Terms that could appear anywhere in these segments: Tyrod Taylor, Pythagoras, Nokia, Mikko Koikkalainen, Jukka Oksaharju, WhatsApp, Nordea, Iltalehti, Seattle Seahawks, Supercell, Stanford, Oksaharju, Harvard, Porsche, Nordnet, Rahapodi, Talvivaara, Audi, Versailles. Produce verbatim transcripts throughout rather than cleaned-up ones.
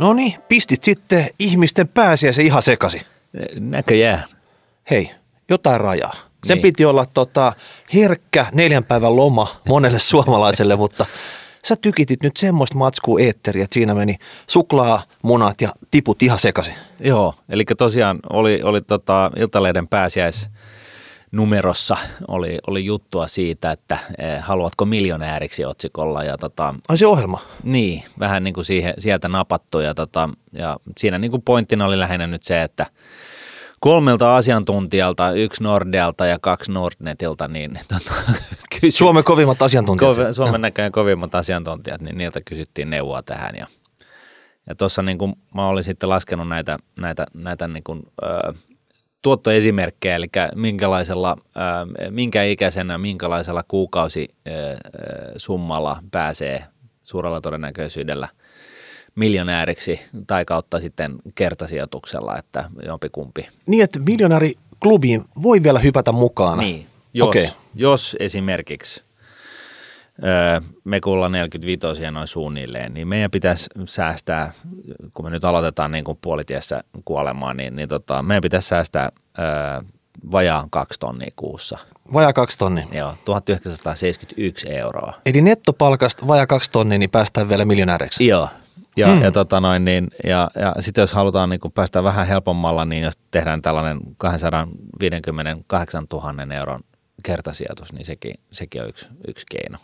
No niin, pistit sitten ihmisten pääsiäisen ihan sekasi. Näköjään. Hei, jotain rajaa. Sen niin. piti olla tota, herkkä neljän päivän loma monelle suomalaiselle, mutta sä tykitit nyt semmoista matskua eetteriä, että siinä meni suklaa, munat ja tiput ihan sekasi. Joo, eli tosiaan oli, oli tota Iltalehden pääsiäisnumerossa oli, oli juttua siitä, että eh, haluatko miljonääriksi otsikolla. Ja tota, ai se ohjelma? Niin, vähän niin kuin siihen, sieltä napattu ja, tota, ja siinä niin kuin pointtina oli lähinnä nyt se, että kolmelta asiantuntijalta, yksi Nordealta ja kaksi Nordnetilta, niin tota, kysy... Suomen kovimmat asiantuntijat. Ko- Suomen näköjään kovimmat asiantuntijat, niin niiltä kysyttiin neuvoa tähän. Ja, ja tuossa niin kuin mä olin sitten laskenut näitä, näitä, näitä niin kuin, ö, tuottoesimerkkejä, eli minkälaisella, ö, minkä ikäisenä, minkälaisella kuukausi-summalla pääsee suurella todennäköisyydellä miljonääriksi tai kautta sitten kertasijoituksella, että jompikumpi. Niin, että miljonääriklubiin voi vielä hypätä mukana. Niin, jos, okay. jos esimerkiksi öö, me kun ollaan neljäkymmentäviisi noin suunnilleen, niin meidän pitäisi säästää, kun me nyt aloitetaan niin kuin puolitiessä kuolemaan, niin, niin tota, meidän pitäisi säästää öö, vajaa kaksi tonnia kuussa. Vajaa kaksi tonnia. Joo, tuhatyhdeksänsataaseitsemänkymmentäyksi euroa. Eli nettopalkasta vajaa kaksi tonnia, niin päästään vielä miljonääriksi. Joo. Ja, hmm. ja, tota noin, niin, ja, ja sitten jos halutaan niin päästä vähän helpommalla, niin jos tehdään tällainen kaksisataaviisikymmentäkahdeksantuhatta euron kertasijoitus, niin sekin, sekin on yksi, yksi keino.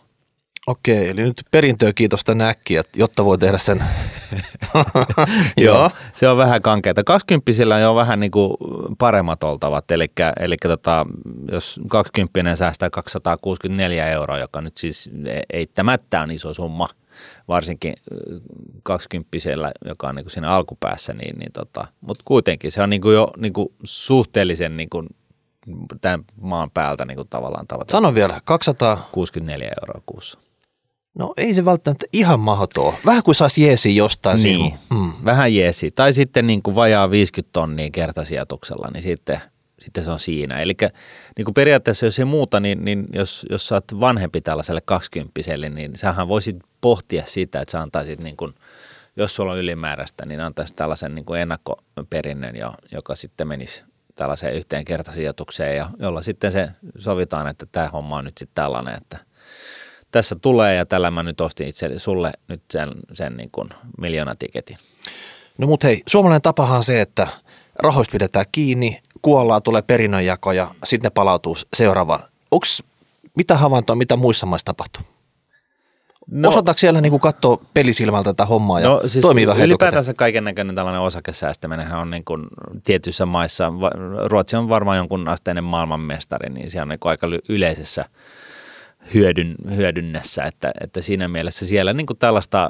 Okei, eli nyt perintöä kiitos tän äkkiä, jotta voi tehdä sen. Joo, se on vähän kankeata. Kaksikymppisillä on jo vähän niin kuin paremmat oltavat, eli, eli tota, jos kaksikymppinen säästää kaksisataakuusikymmentäneljä euroa, joka nyt siis eittämättä on iso summa, varsinkin kaksikymppisellä, joka on niin kuin siinä alkupäässä, niin, niin tota, mutta kuitenkin se on niin kuin jo niin kuin suhteellisen niin kuin tämän maan päältä niin kuin tavallaan tavoitteessa. Sano vielä, kaksisataakuusikymmentäneljä euroa kuussa. No ei se välttämättä ihan mahdoton. Vähän kuin saisi jeesiä jostain. Niin, mm. vähän jeesiä. Tai sitten niin kuin vajaa viisikymmentä tonnia kertasijoituksella, niin sitten, sitten se on siinä. Eli niin periaatteessa jos ei muuta, niin, niin jos, jos sä oot vanhempi tällaiselle kaksikymppiselle, niin sähän voisit pohtia sitä, että sä antaisit, niin kun, jos sulla on ylimääräistä, niin antaisit tällaisen niin kun ennakkoperinnön, joka sitten menisi tällaiseen yhteen kertasijoitukseen, ja jolla sitten se sovitaan, että tämä homma on nyt sitten tällainen, että tässä tulee ja tällä mä nyt ostin itselle sulle nyt sen, sen niin kun miljoonatiketin. No mut hei, suomalainen tapahan on se, että rahoista pidetään kiinni, kuollaan, tulee perinnönjako ja sitten ne palautuu seuraavaan. Onko mitä havaintoa, mitä muissa maissa tapahtuu? No, osataanko siellä niin kuin katsoa pelisilmältä tätä hommaa ja no, siis toimii vähän ylipäätänsä kaikennäköinen tällainen osakesäästäminenhän on niin kuin tietyissä maissa, Ruotsi on varmaan jonkun asteinen maailmanmestari, niin se on niin kuin aika yleisessä hyödyn, hyödynnässä, että, että siinä mielessä siellä niin kuin tällaista,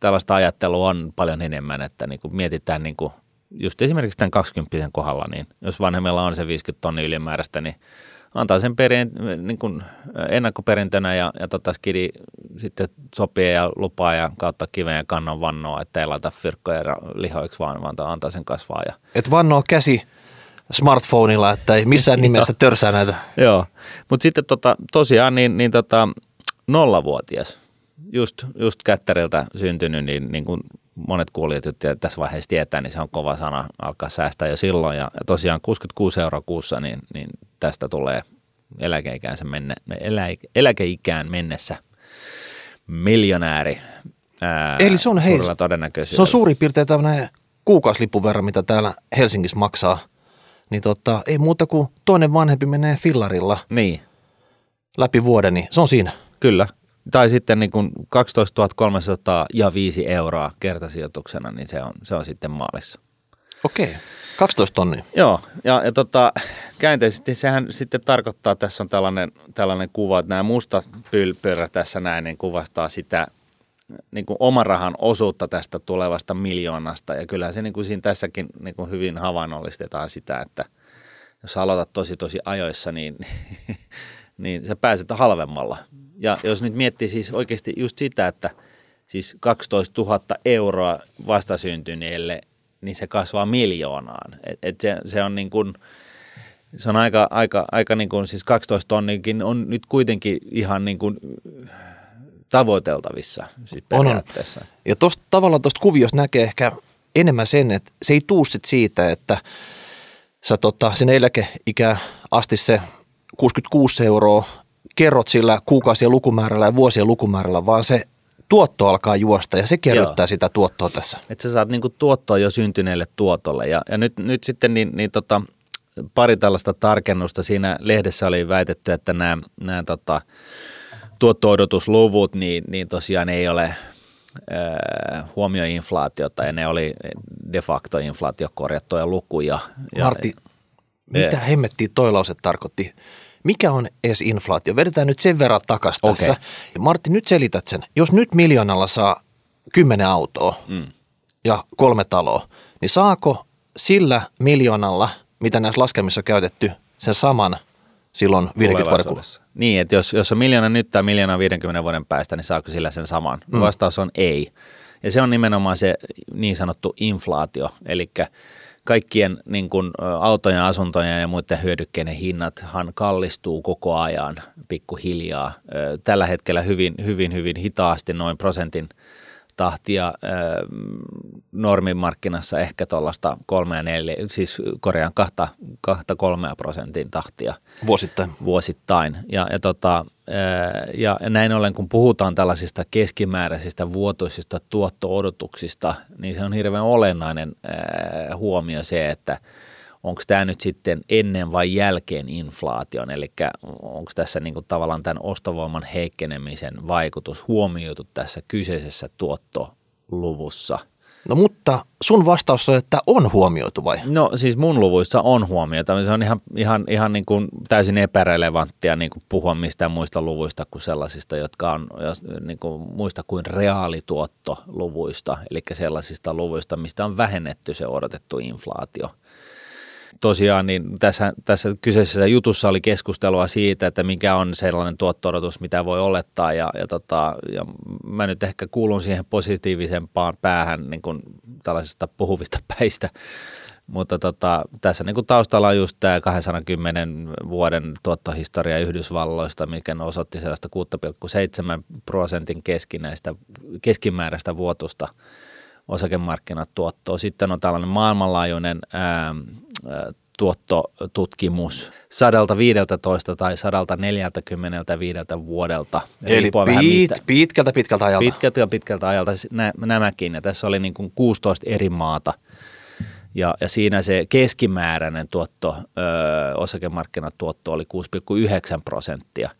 tällaista ajattelua on paljon enemmän, että niin kuin mietitään niin kuin just esimerkiksi tämän kaksikymppisen kohdalla, niin jos vanhemmilla on se viisikymmentä tonnia ylimääräistä, niin antaa sen perin, niin kuin ennakkoperintönä ja, ja tota skidi sitten sopii ja lupaa ja kautta kiveen ja kannon vannoa, että ei laita fyrkkoja lihoiksi, vaan, vaan antaa sen kasvaa. Ja. Et vannoa käsi smartphoneilla, että ei missään nimessä törsää näitä. Joo, mutta sitten tota, tosiaan niin, niin tota, nollavuotias, just, just kättäriltä syntynyt, niin, niin kuin monet kuulijat, että tässä vaiheessa tietää, niin se on kova sana alkaa säästää jo silloin. Ja tosiaan kuusikymmentäkuusi euroa kuussa, niin, niin tästä tulee eläkeikään menne, elä, eläkeikään mennessä miljonääri. Ää, Eli se on, hei, se on suurin piirtein tämmöinen kuukausilipun verran, mitä täällä Helsingissä maksaa. Niin tota, ei muuta kuin toinen vanhempi menee fillarilla niin läpi vuoden, niin se on siinä. Kyllä. Tai sitten niin kuin kaksitoistatuhatta kolmesataaviisi euroa kertasijoituksena, niin se on, se on sitten maalissa. Okei, kaksitoista tonnia. Joo, ja, ja tota, käänteisesti sehän sitten tarkoittaa, tässä on tällainen, tällainen kuva, että nämä musta pylpyrä tässä näin, niin kuvastaa sitä niin kuin oman rahan osuutta tästä tulevasta miljoonasta. Ja kyllähän se niin kuin siinä tässäkin niin kuin hyvin havainnollistetaan sitä, että jos aloitat tosi tosi ajoissa, niin, niin sä pääset halvemmalla. Ja jos nyt miettii siis oikeasti just sitä, että siis kaksitoistatuhatta euroa vastasyntyneelle, niin se kasvaa miljoonaan. Et, et se, se on niin kuin, se on aika, aika, aika niin kuin siis kaksitoista tonnikin on nyt kuitenkin ihan niin kuin tavoiteltavissa siis periaatteessa. On. Ja tosta, tavallaan tuosta kuviosta näkee ehkä enemmän sen, että se ei tuu sit siitä, että sä tota, sen eläkeikään asti se kuusikymmentäkuusi euroa kerrot sillä kuukausien lukumäärällä ja vuosien lukumäärällä, vaan se tuotto alkaa juosta ja se kerryttää sitä tuottoa tässä. Että sä saat niinku tuottoa jo syntyneelle tuotolle ja, ja nyt, nyt sitten niin, niin tota, pari tällaista tarkennusta. Siinä lehdessä oli väitetty, että nämä, nämä tota, tuotto-odotusluvut niin, niin tosiaan ei ole äh, huomioi inflaatiota ja ne oli de facto inflaatiokorjattuja lukuja. Ja, Martti, ja, mitä hemmettiin toi lause tarkoitti? Mikä on edes inflaatio? Vedetään nyt sen verran takaisin tässä. Okay. Martti, nyt selität sen. Jos nyt miljoonalla saa kymmenen autoa mm. ja kolme taloa, niin saako sillä miljoonalla, mitä näissä laskelmissa on käytetty, sen saman silloin viidenkymmenen vuoden kuluttua? Niin, että jos, jos on miljoona nyt tai miljoona viidenkymmenen vuoden päästä, niin saako sillä sen saman? Mm. Vastaus on ei. Ja se on nimenomaan se niin sanottu inflaatio, eli kaikkien niin kuin autojen, asuntojen ja muiden hyödykkeiden hinnathan kallistuu koko ajan pikkuhiljaa. Tällä hetkellä hyvin, hyvin, hyvin hitaasti noin prosentin tahtia normimarkkinassa ehkä tuollaista kolmea neljä, siis korjaan kahta, kahta kolmea prosentin tahtia. Vuosittain. Vuosittain. Ja, ja, tota, ja näin ollen, kun puhutaan tällaisista keskimääräisistä vuotuisista tuotto-odotuksista, niin se on hirveän olennainen huomio se, että onko tämä nyt sitten ennen vai jälkeen inflaation, eli onko tässä niinku tavallaan tämän ostovoiman heikkenemisen vaikutus huomioitu tässä kyseisessä tuottoluvussa? No mutta sun vastaus on, että on huomioitu vai? No siis mun luvuissa on huomioitu. Se on ihan, ihan, ihan niin kuin täysin epärelevanttia niin kuin puhua mistään muista luvuista kuin sellaisista, jotka on niin kuin muista kuin reaalituottoluvuista, eli sellaisista luvuista, mistä on vähennetty se odotettu inflaatio. Tosiaan niin tässä, tässä kyseisessä jutussa oli keskustelua siitä, että mikä on sellainen tuotto-odotus, mitä voi olettaa ja, ja, tota, ja mä nyt ehkä kuulun siihen positiivisempaan päähän niin kuin tällaisista puhuvista päistä, mutta tota, tässä niin kuin taustalla on just tämä kaksisataakymmenen vuoden tuottohistoria Yhdysvalloista, mikä osoitti sellaista kuusi pilkku seitsemän prosentin keskinäistä, keskimääräistä vuotusta osakemarkkinatuottoa. Sitten on tällainen maailmanlaajuinen ää, tuottotutkimus sata viisitoista tai sata neljäkymmentäviisi vuodelta. Eli pit, pitkältä pitkältä ajalta. Pitkältä pitkältä ajalta nämäkin. Ja tässä oli niin kuin kuusitoista eri maata. Ja, ja siinä se keskimääräinen tuotto, ö, osakemarkkinatuotto oli kuusi pilkku yhdeksän prosenttia.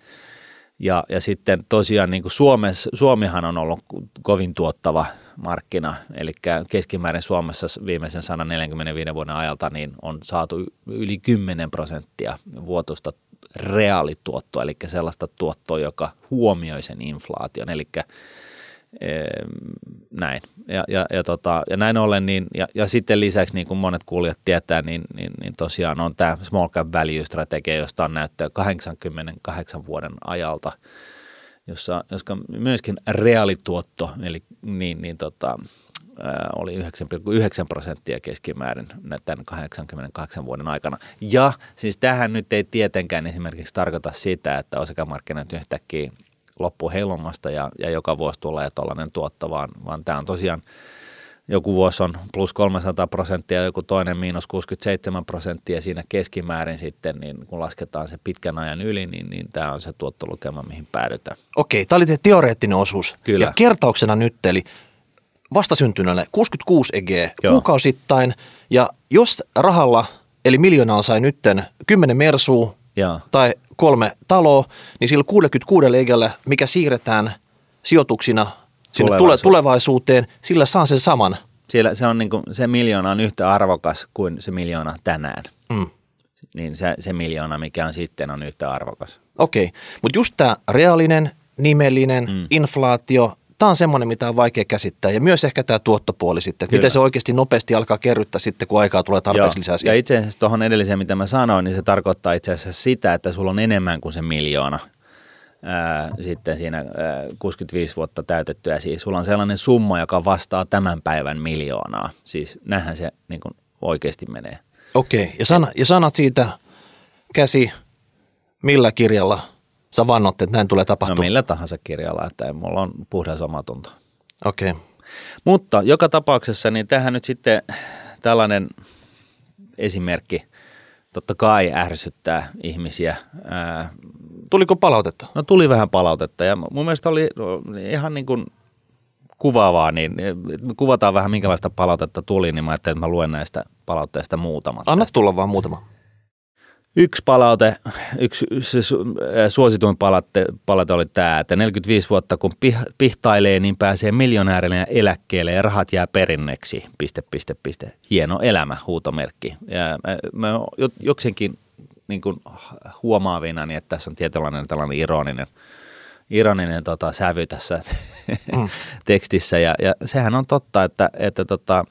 Ja, ja sitten tosiaan niin kuin Suomessa, Suomihan on ollut kovin tuottava markkina, eli keskimäärin Suomessa viimeisen sataneljäkymmentäviiden vuoden ajalta niin on saatu yli kymmenen prosenttia vuotuista reaalituottoa, eli sellaista tuottoa, joka huomioi sen inflaation, eli näin. Ja, ja, ja, tota, ja näin ollen, niin, ja, ja sitten lisäksi, niin kuin monet kuulijat tietää, niin, niin, niin tosiaan on tämä small cap value-strategia, josta on näyttöä kahdeksankymmentäkahdeksan vuoden ajalta, jossa, jossa myöskin reaalituotto, eli niin, niin tota, oli yhdeksän pilkku yhdeksän prosenttia keskimäärin tämän kahdeksankymmentäkahdeksan vuoden aikana. Ja siis tähän nyt ei tietenkään esimerkiksi tarkoita sitä, että osakemarkkinat yhtäkkiä loppu heilumasta ja, ja joka vuosi tulee tuollainen tuotto, vaan, vaan tämä on tosiaan, joku vuosi on plus kolmesataa prosenttia, joku toinen miinus kuusikymmentäseitsemän prosenttia siinä keskimäärin sitten, niin kun lasketaan se pitkän ajan yli, niin, niin tämä on se tuottolukema, mihin päädytään. Okei, tämä oli te teoreettinen osuus. Kyllä. Ja kertauksena nyt, eli vastasyntyneenä kuusikymmentäkuusi E G kuukausittain, ja jos rahalla, eli miljoonaa sai nytten kymmenen mersua, Joo. tai kolme taloa, niin sillä kuudellakymmenelläkuudella, mikä siirretään sijoituksina sinne tulevaisuuteen, tulevaisuuteen sillä saa sen saman. Siellä se on niin kuin, se miljoona on yhtä arvokas kuin se miljoona tänään. Mm. Niin se, se miljoona, mikä on sitten, on yhtä arvokas. Okei, mutta just tämä reaalinen, nimellinen, mm. inflaatio, tämä on semmoinen, mitä on vaikea käsittää ja myös ehkä tämä tuottopuoli sitten, että miten se oikeasti nopeasti alkaa kerryttää sitten, kun aikaa tulee tarpeeksi lisää. Ja itse asiassa tuohon edelliseen, mitä mä sanoin, niin se tarkoittaa itse asiassa sitä, että sulla on enemmän kuin se miljoona ää, sitten siinä ää, kuusikymmentäviisi vuotta täytettyä. Siis sulla on sellainen summa, joka vastaa tämän päivän miljoonaa. Siis näinhän se niin kuin oikeasti menee. Okei, ja, sana, ja sanat siitä käsi millä kirjalla? sä vannot, että näin tulee tapahtua? No millä tahansa kirjalla, että ei mulla on puhdas omatunto. Okei. Okay. Mutta joka tapauksessa, niin tähän nyt sitten tällainen esimerkki totta kai ärsyttää ihmisiä. Ää, Tuliko palautetta? No tuli vähän palautetta ja mun mielestä oli ihan niin kuin kuvaavaa, niin kuvataan vähän minkälaista palautetta tuli, niin mä ajattelin, että mä luen näistä palautteista muutama. Anna tulla vaan muutama. Yksi palaute, yksi suosituin palaute, palaute oli tämä, että neljäkymmentäviisi vuotta kun pihtailee, niin pääsee miljonäärille eläkkeelle ja rahat jää perinneksi, piste, piste, piste. Hieno elämä, huutomerkki. Ja mä jokseenkin niin kuin huomaavina, niin että tässä on tietynlainen tällainen ironinen, ironinen tota, sävy tässä mm. tekstissä. Ja, ja sehän on totta, että, että tota,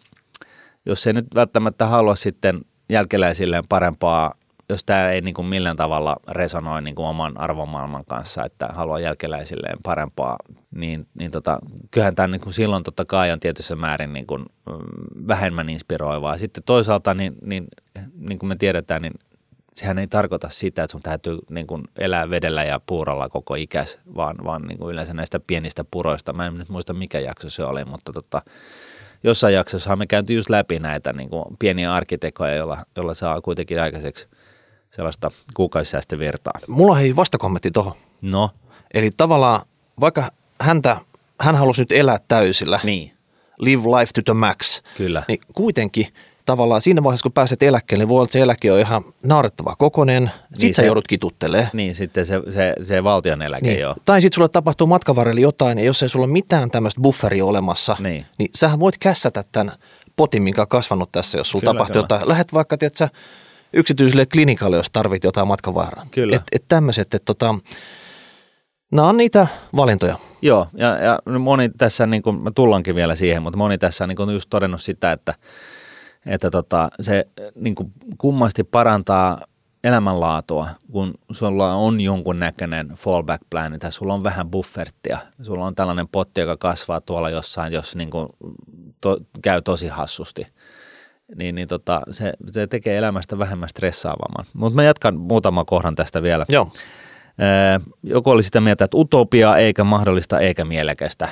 jos ei nyt välttämättä halua sitten jälkeläisilleen parempaa, jos tämä ei niin kuin millään tavalla resonoi niin kuin oman arvomaailman kanssa, että haluaa jälkeläisilleen parempaa, niin, niin tota, kyllähän tämä niin kuin silloin totta kai on tietyssä määrin niin kuin vähemmän inspiroivaa. Sitten toisaalta, niin, niin, niin kuin me tiedetään, niin sehän ei tarkoita sitä, että sun täytyy niin kuin elää vedellä ja puuralla koko ikäs, vaan, vaan niin kuin yleensä näistä pienistä puroista. Mä en nyt muista, mikä jakso se oli, mutta tota, jossain jaksossahan me käytiin just läpi näitä niin kuin pieniä arkitekoja, joilla, joilla saa kuitenkin aikaiseksi sellaista kuukausisäästövirtaa. Mulla ei vastakommentti tuohon. No. Eli tavallaan, vaikka häntä, hän halusi nyt elää täysillä, niin. Live life to the max, kyllä. Niin kuitenkin tavallaan siinä vaiheessa, kun pääset eläkkeelle, niin voi olla, että se eläke on ihan naurettava kokoinen, niin sit se, sä joudut kituttelee. Niin, sitten se, se, se valtion eläke niin. Joo. Tai sitten sulle tapahtuu matkan varrella jotain, ja jos ei sulla ole mitään tämmöistä bufferia olemassa, niin, niin sähän voit kässätä tämän potin, minkä on kasvanut tässä, jos sulla tapahtuu jotain. Lähet vaikka, tietsä, yksityiselle klinikalle, jos tarvit jotain matkavaaraa. Kyllä. Että et tämmöiset, että tota, nämä on niitä valintoja. Joo, ja, ja moni tässä, niin kuin, mä tullankin vielä siihen, mutta moni tässä niin kuin on just todennut sitä, että, että tota, se niin kuin kummasti parantaa elämänlaatua, kun sulla on jonkun näköinen fallback plan, tai sulla on vähän bufferttia, sulla on tällainen potti, joka kasvaa tuolla jossain, jos niin kuin to, käy tosi hassusti. Niin, niin tota, se, se tekee elämästä vähemmän stressaavamman. Mutta mä jatkan muutaman kohdan tästä vielä. Joo. Joku oli sitä mieltä, että utopia eikä mahdollista eikä mielekästä.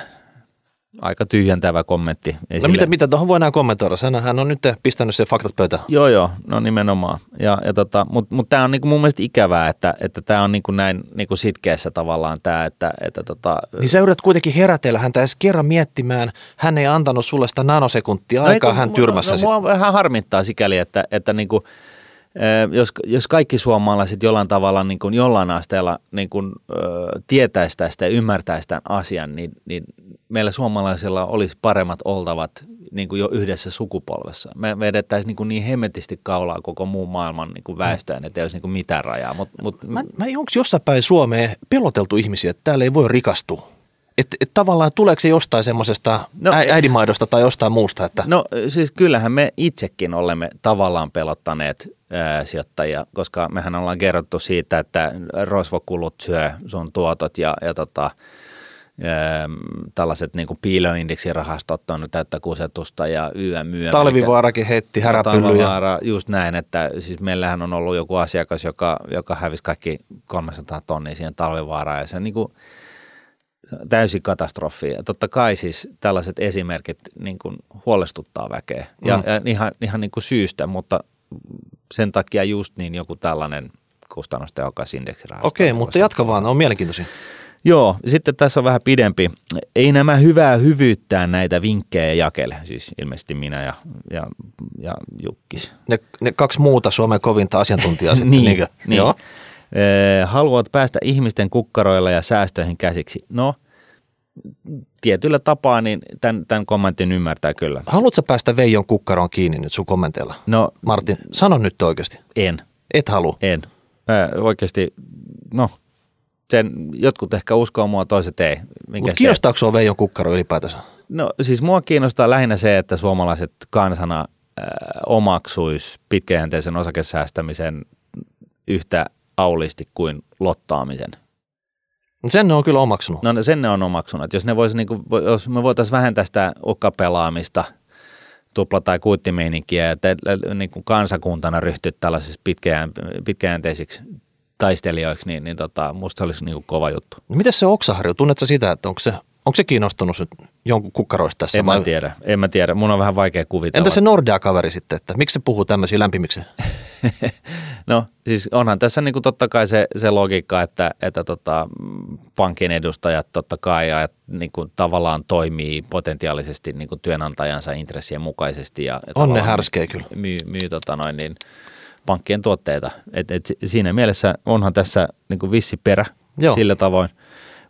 Aika tyhjentävä kommentti. Esille. No mitä, mitä tuohon voi enää kommentoida? Hän on nyt pistänyt se faktat pöytään. Joo, joo, no nimenomaan. Ja, ja tota, mutta mut tämä on niinku mun mielestä ikävää, että tämä että on niinku näin niinku sitkeässä tavallaan tämä, että, että tota... Niin sä yrität kuitenkin herätellä häntä edes kerran miettimään. Hän ei antanut sulle sitä nanosekuntia no, aikaa, kun, hän tyrmässä. No, no, mua vähän harmittaa sikäli, että, että niinku... Jos, jos kaikki suomalaiset jollain tavalla, niin kuin jollain asteella niin kuin, ö, tietäisi tästä ja ymmärtäisi tämän asian, niin, niin meillä suomalaisilla olisi paremmat oltavat niin kuin jo yhdessä sukupolvessa. Me vedettäisiin niin, niin hemmetisti kaulaa koko muun maailman niin kuin väestöön, ettei olisi niin kuin mitään rajaa. Mut, mut, mä, mä onko jossain päin Suomeen peloteltu ihmisiä, että täällä ei voi rikastua? Että et tavallaan tuleeko se jostain semmoisesta no, äidinmaidosta tai jostain muusta? Että... No siis kyllähän me itsekin olemme tavallaan pelottaneet ää, sijoittajia, koska mehän ollaan kerrottu siitä, että rosvokulut syö sun tuotot ja, ja tota, ää, tällaiset niin kuin piilöindeksirahastot on täyttä kusetusta ja Y M Y. Talvivaarakin heitti häräpyllyjä. Talvivaara, just näin, että siis meillähän on ollut joku asiakas, joka, joka hävisi kaikki kolmesataa tonnia siihen Talvivaaraan ja se on niin kuin täysi katastrofi. Ja totta kai siis tällaiset esimerkit niin kuin huolestuttaa väkeä ja, mm. ja ihan, ihan niin kuin syystä, mutta sen takia just niin joku tällainen kustannustehokas indeksirahasto. Okei, mutta jatka vaan, on mielenkiintoisia. Joo, sitten tässä on vähän pidempi. Ei nämä hyvää hyvyyttään näitä vinkkejä jakele, siis ilmeisesti minä ja, ja, ja Jukkis. Ne, ne kaksi muuta Suomen kovinta asiantuntijaa sitten. Niin, niin, niin. Joo. Haluat päästä ihmisten kukkaroilla ja säästöihin käsiksi. No, tietyllä tapaa niin tämän, tämän kommentin ymmärtää kyllä. Haluatko päästä Veijon kukkaroon kiinni nyt sun kommenteilla? No, Martin, sano nyt oikeasti. En. Et halua? En. Äh, oikeasti, no, sen jotkut ehkä uskoo mua, toiset ei. Mutta kiinnostaako sua Veijon kukkaro ylipäätänsä? No, siis mua kiinnostaa lähinnä se, että suomalaiset kansana äh, omaksuisi pitkäjänteisen osakesäästämisen yhtä aulisti kuin lottaamisen. No sen ne on kyllä omaksunut. No sen ne on omaksunut. Jos, ne vois, niin kuin, jos me voitaisiin vähentää sitä ukkapelaamista, tupla- tai kuittimeininkiä, ja te, niin kuin kansakuntana ryhtyä tällaisiksi pitkäjänteisiksi taistelijoiksi, niin, niin tota, musta olisi niin kuin kova juttu. Miten se Oksaharju? Tunnetko sitä, että onko se, onko se kiinnostunut jonkun kukkaroista tässä? En vai? mä tiedä, en mä tiedä. Mun on vähän vaikea kuvitella. Entä se Nordea-kaveri sitten, että miksi se puhuu tämmöisiä lämpimikseen? No siis onhan tässä niin kuin totta kai se, se logiikka, että, että tota, pankin edustajat totta kai niin kuin tavallaan toimii potentiaalisesti niin kuin työnantajansa intressien mukaisesti. Ja, ja on ne härskejä kyllä. Myy, myy tota noin niin pankkien tuotteita. Et, et siinä mielessä onhan tässä niin kuin vissi perä. Joo. Sillä tavoin.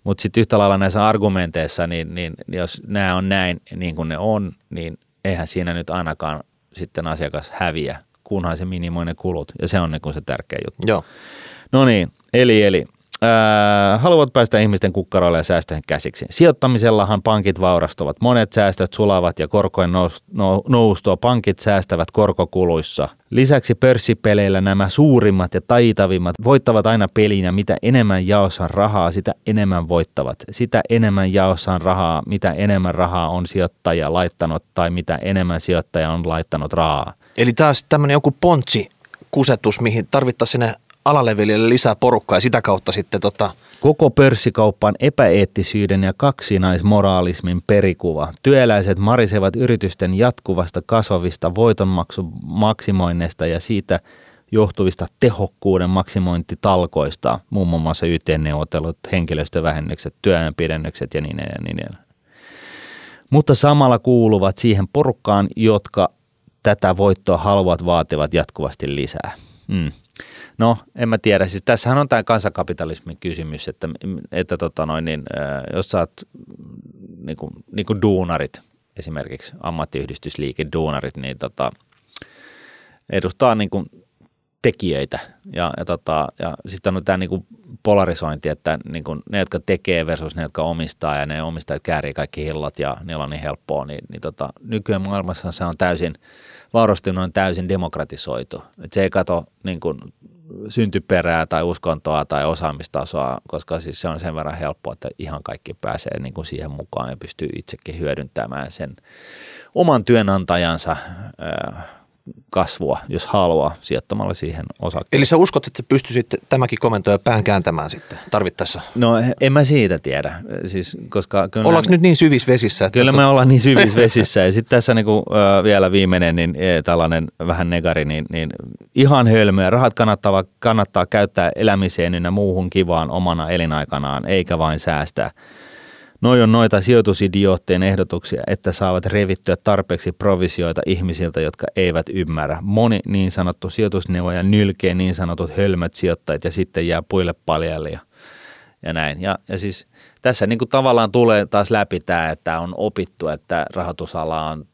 Mutta sitten yhtä lailla näissä argumenteissa, niin, niin jos nämä on näin niin kuin ne on, niin eihän siinä nyt ainakaan sitten asiakas häviä, kunhan se minimoi ne kulut. Ja se on niin kuin se tärkeä juttu. Joo. No niin, eli, eli äh, haluat päästä ihmisten kukkaroille ja säästöihin käsiksi. Sijoittamisellahan pankit vaurastuvat. Monet säästöt sulavat ja korkojen noustua pankit säästävät korkokuluissa. Lisäksi pörssipeleillä nämä suurimmat ja taitavimmat voittavat aina pelin, ja mitä enemmän jaossa on rahaa, sitä enemmän voittavat. Sitä enemmän jaossa on rahaa, mitä enemmän rahaa on sijoittaja laittanut tai mitä enemmän sijoittaja on laittanut rahaa. Eli taas tämmöinen joku pontsikusetus, mihin tarvittaisiin sinne alaleviljelle lisää porukkaa ja sitä kautta sitten tota... Koko pörssikauppaan epäeettisyyden ja kaksinaismoraalismin perikuva. Työläiset marisevat yritysten jatkuvasta kasvavista voitonmaksun maksimoinneista ja siitä johtuvista tehokkuuden maksimointitalkoista, muun muassa Y T-neuvottelut, henkilöstövähennykset, työajan pidennykset ja niin edelleen. Niin edelleen. Mutta samalla kuuluvat siihen porukkaan, jotka tätä voittoa haluavat vaativat jatkuvasti lisää. Mm. No, en mä tiedä. Siis tässähän on tämä kansankapitalismin kysymys, että, että tota noin, niin, jos sä oot niin kuin, niin kuin duunarit, esimerkiksi ammattiyhdistysliike duunarit, niin tota, edustaa niin kuin tekijöitä ja, ja, tota, ja sitten on tämä niin kuin polarisointi, että niin kuin ne, jotka tekee versus ne, jotka omistaa ja ne omistajat käärii kaikki hillot ja niillä on niin helppoa, niin, niin tota, nykyään maailmassa se on täysin vaurastuminen on täysin demokratisoitu. Et se ei kato niin kuin syntyperää tai uskontoa tai osaamistasoa, koska siis se on sen verran helppoa, että ihan kaikki pääsee niin kuin siihen mukaan ja pystyy itsekin hyödyntämään sen oman työnantajansa kasvua, jos haluaa, sijoittamalla siihen osakkeen. Eli sä uskot, että sä pystyisit tämäkin komentoja pään kääntämään sitten tarvittaessa? No en mä siitä tiedä. Siis, koska kyllä ollaanko me, nyt niin syvissä vesissä? Että kyllä me ollaan niin syvissä vesissä. Ja sitten tässä niinku, äh, vielä viimeinen niin, e, tällainen vähän negari, niin, niin ihan hölmöä. Rahat kannattaa, kannattaa käyttää elämiseen ja muuhun kivaan omana elinaikanaan, eikä vain säästää. Noi on noita sijoitusidiootteen ehdotuksia, että saavat revittyä tarpeeksi provisioita ihmisiltä, jotka eivät ymmärrä. Moni niin sanottu sijoitusneuvoja nylkee niin sanotut hölmöt sijoittajat ja sitten jää puille paljalle ja, ja näin. Ja, ja siis tässä niin kuin tavallaan tulee taas läpi tämä, että on opittu, että rahoitusala on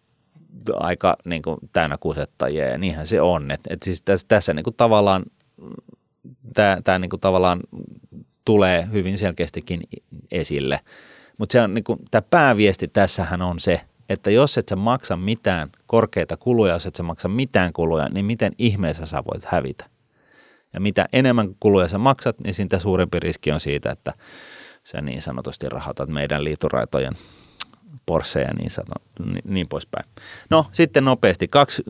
aika niin kuin täynnä kusettajia ja niinhän se on. Et, et siis tässä, tässä niin kuin tavallaan tämä, tämä niin kuin tavallaan tulee hyvin selkeästikin esille. Mutta niin tämä pääviesti tässähän on se, että jos et sä maksa mitään korkeita kuluja, jos et sä maksa mitään kuluja, niin miten ihmeessä sä voit hävitä? Ja mitä enemmän kuluja sä maksat, niin sitä suurempi riski on siitä, että sä niin sanotusti rahoitat meidän liituraitojen Porsche ja niin, sano, niin, niin poispäin. No sitten nopeasti kaksi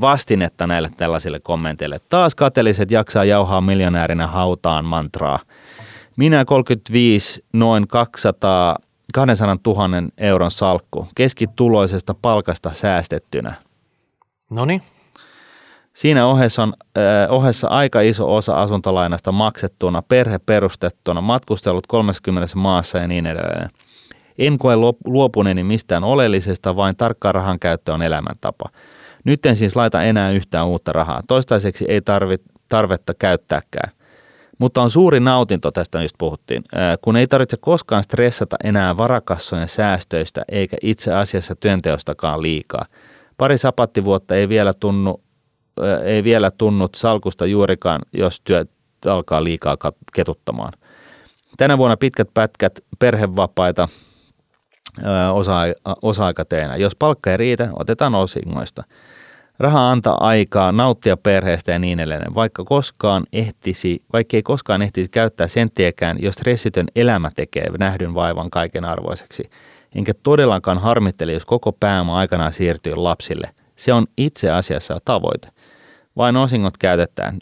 vastinetta näille tällaisille kommenteille. Taas kateliset jaksaa jauhaa miljonäärinä hautaan mantraa. Minä kolmekymmentäviisi, noin kaksisataa, kaksisataa tuhatta euron salkku, keskituloisesta palkasta säästettynä. Noniin. Siinä ohessa, on, eh, ohessa aika iso osa asuntolainasta maksettuna, perhe perustettuna, matkustellut kolmekymmentä maassa ja niin edelleen. En koe luopuneeni mistään oleellisesta, vain tarkka rahan käyttö on elämäntapa. Nyt en siis laita enää yhtään uutta rahaa. Toistaiseksi ei tarvit, tarvetta käyttääkään. Mutta on suuri nautinto, tästä just puhuttiin, kun ei tarvitse koskaan stressata enää varakassojen säästöistä eikä itse asiassa työnteostakaan liikaa. Pari sapattivuotta ei vielä tunnu, ei vielä tunnu salkusta juurikaan, jos työt alkaa liikaa ketuttamaan. Tänä vuonna pitkät pätkät perhevapaita osa-aikatöinä. Jos palkka ei riitä, otetaan osingoista. Raha antaa aikaa nauttia perheestä ja niin edelleen, vaikka koskaan ehtisi, vaikka ei koskaan ehtisi käyttää senttiäkään, jos stressitön elämä tekee nähdyn vaivan kaiken arvoiseksi. Enkä todellakaan harmittele, jos koko pääoma aikanaan siirtyy lapsille. Se on itse asiassa tavoite. Vain osingot käytetään.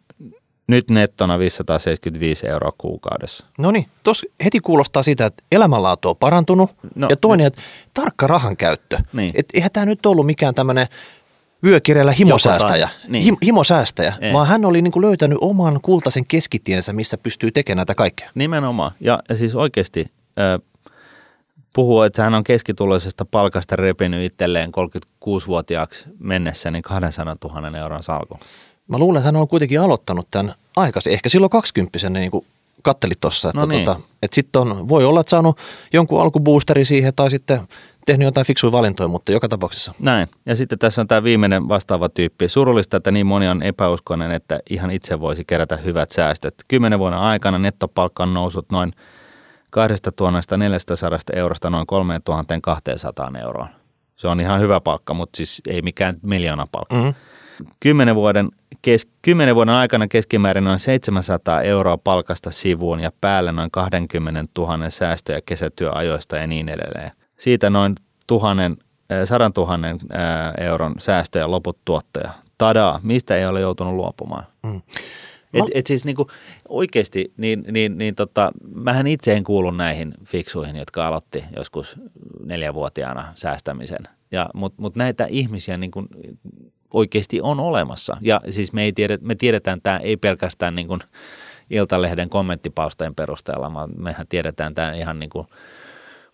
Nyt nettona viisisataaseitsemänkymmentäviisi euroa kuukaudessa. No niin, tuossa heti kuulostaa sitä, että elämänlaatu on parantunut no, ja toinen, nyt. Että tarkka rahan käyttö. Niin. Että eihän tämä nyt ollut mikään tämmöinen vyökireellä himosäästäjä, niin. Him, himosäästäjä vaan hän oli niin kuin löytänyt oman kultaisen keskitiensä, missä pystyy tekemään näitä kaikkea. Nimenomaan. Ja, ja siis oikeasti äh, puhuu, että hän on keskituloisesta palkasta repinyt itselleen kolmekymmentäkuusivuotiaaksi mennessä niin kaksisataatuhatta euron salkun. Mä luulen, että hän on kuitenkin aloittanut tämän aikaisin. Ehkä silloin kaksikymppisenä niin kuin kattelit tuossa. Että no niin. tota, et sitten on, voi olla, että saanut jonkun alkuboosteri siihen tai sitten tehnyt jotain fiksuja valintoja, mutta joka tapauksessa. Näin. Ja sitten tässä on tämä viimeinen vastaava tyyppi. Surullista, että niin moni on epäuskoinen, että ihan itse voisi kerätä hyvät säästöt. Kymmenen vuoden aikana nettopalkka on noussut noin kaksituhattaneljäsataa eurosta noin kolmetuhattakaksisataa euroon. Se on ihan hyvä palkka, mutta siis ei mikään miljoona palkka. Mm-hmm. Kymmenen vuoden, kes, kymmenen vuoden aikana keskimäärin noin seitsemänsataa euroa palkasta sivuun ja päälle noin kaksikymmentätuhatta säästöjä kesätyöajoista ja niin edelleen. Siitä noin tuhannen, sadantuhannen euron säästöjä loput tuottoja. Tadaa, mistä ei ole joutunut luopumaan. Mm. Et, et siis niinku, oikeasti, niin, niin, niin tota, mähän itse en kuulu näihin fiksuihin, jotka aloitti joskus neljävuotiaana säästämisen. Mutta mut näitä ihmisiä niinku oikeasti on olemassa. Ja siis me, ei tiedä, me tiedetään tämä ei pelkästään niin kuin Iltalehden kommenttipalstojen perusteella, vaan mehän tiedetään tämä ihan niin kuin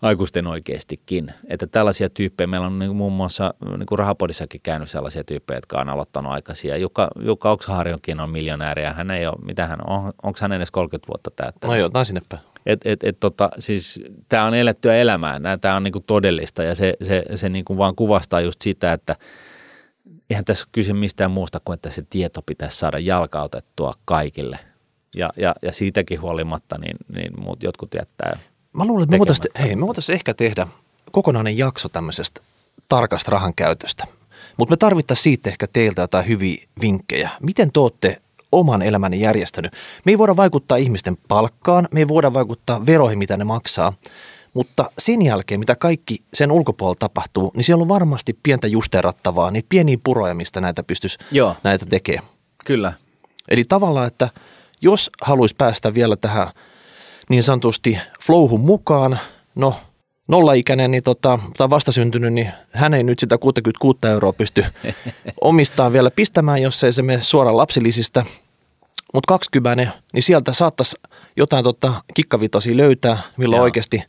aikuisten oikeastikin. Että tällaisia tyyppejä, meillä on niin kuin muun muassa niin kuin Rahapodissakin käynyt sellaisia tyyppejä, jotka on aloittanut aikaisia. Jukka, Jukka Oksaharjukin on miljonääriä. Hän ei ole, mitä hän on, onko hän edes kolmekymmentä vuotta täyttänyt? No jotain sinne päin. Et, et, et, tota, siis, tämä on elettyä elämää. Tämä on niin kuin todellista ja se, se, se niin kuin vaan kuvastaa just sitä, että eihän tässä ole kyse mistään muusta kuin, että se tieto pitäisi saada jalkautettua kaikille. Ja, ja, ja siitäkin huolimatta, niin, niin muut, jotkut jättää. Mä luulen, että me voitaisiin, hei, me voitaisiin ehkä tehdä kokonainen jakso tämmöisestä tarkasta rahan käytöstä. Mutta me tarvittaisiin siitä ehkä teiltä jotain hyviä vinkkejä. Miten te olette oman elämäni järjestänyt? Me ei voida vaikuttaa ihmisten palkkaan, me ei voida vaikuttaa veroihin, mitä ne maksaa. Mutta sen jälkeen, mitä kaikki sen ulkopuolella tapahtuu, niin siellä on varmasti pientä justerattavaa, niin pieniä puroja, mistä näitä pystyisi Joo. näitä tekemään. Kyllä. Eli tavallaan, että jos haluaisi päästä vielä tähän niin sanotusti flowhun mukaan, no nollaikäinen niin tota, tai vastasyntynyt, niin hän ei nyt sitä kuusikymmentäkuusi euroa pysty omistamaan vielä pistämään, jos ei se mene suoraan lapsilisistä. Mutta kaksikymmenen, niin sieltä saattaisi jotain tota, kikkavitosia löytää, milloin Joo. oikeasti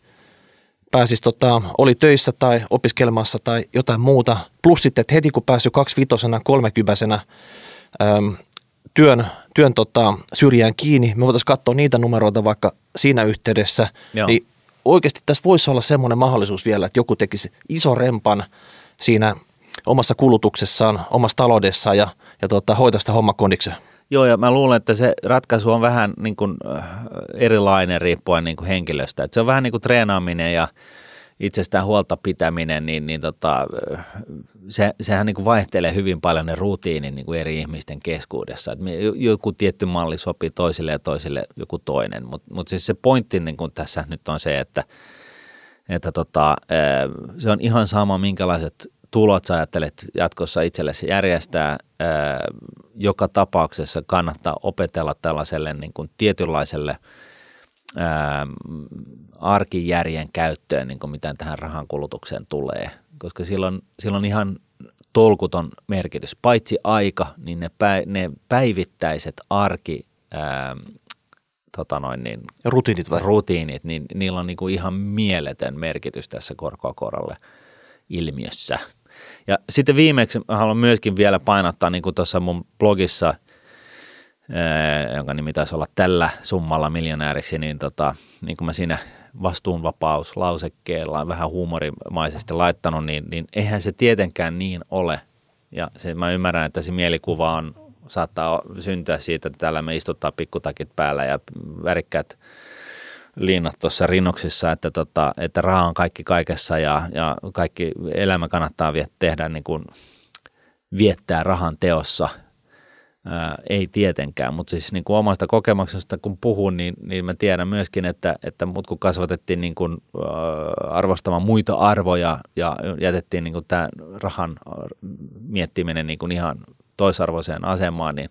pääsisi, tota, oli töissä tai opiskelemassa tai jotain muuta. Plus sitten, että heti kun pääsi kaksivitosena, kolmekypäisenä äm, työn, työn tota, syrjään kiinni, me voitaisiin katsoa niitä numeroita vaikka siinä yhteydessä. Joo. Niin oikeasti tässä voisi olla semmoinen mahdollisuus vielä, että joku tekisi ison rempan siinä omassa kulutuksessaan, omassa taloudessaan ja, ja tota, hoitaisi sitä homma kondikseen. Joo, ja mä luulen, että se ratkaisu on vähän niin kuin erilainen riippuen niin kuin henkilöstä. Et se on vähän niin kuin treenaaminen ja itsestään huolta pitäminen, niin, niin tota, se, sehän niin kuin vaihtelee hyvin paljon ne rutiinit niin kuin eri ihmisten keskuudessa. Et joku tietty malli sopii toisille ja toisille joku toinen, mutta mut siis se pointti niin kuin tässä nyt on se, että, että tota, se on ihan sama, minkälaiset tulot sä ajattelet jatkossa itsellesi järjestää. Joka tapauksessa kannattaa opetella tällaiselle niin kuin tietynlaiselle ää, arkijärjen käyttöön, niin kuin mitä tähän rahan kulutukseen tulee, koska silloin, silloin ihan tolkuton merkitys. Paitsi aika, niin ne, pä, ne päivittäiset arki, ää, tota noin, niin, rutiinit, vai? rutiinit niin, niillä on niin kuin ihan mieletön merkitys tässä korkoa korolle -ilmiössä. Ja sitten viimeksi haluan myöskin vielä painottaa, niin kuin tuossa mun blogissa, jonka nimi taisi olla tällä summalla miljonääriksi, niin, tota, niin kuin mä siinä vastuunvapauslausekkeella vähän huumorimaisesti laittanut, niin, niin eihän se tietenkään niin ole. Ja se, mä ymmärrän, että se mielikuva on, saattaa syntyä siitä, että täällä me istutaan pikkutakit päällä ja värikkäät liinat tuossa rinnoksissa, että, tota, että raha on kaikki kaikessa ja, ja kaikki elämä kannattaa viet, tehdä niin kuin viettää rahan teossa. Ää, ei tietenkään, mutta siis niin kuin omasta kokemuksesta kun puhun, niin, niin mä tiedän myöskin, että, että mut kun kasvatettiin niin kuin, ää, arvostamaan muita arvoja ja jätettiin niin kuin tämän rahan miettiminen niin kuin ihan toisarvoiseen asemaan, niin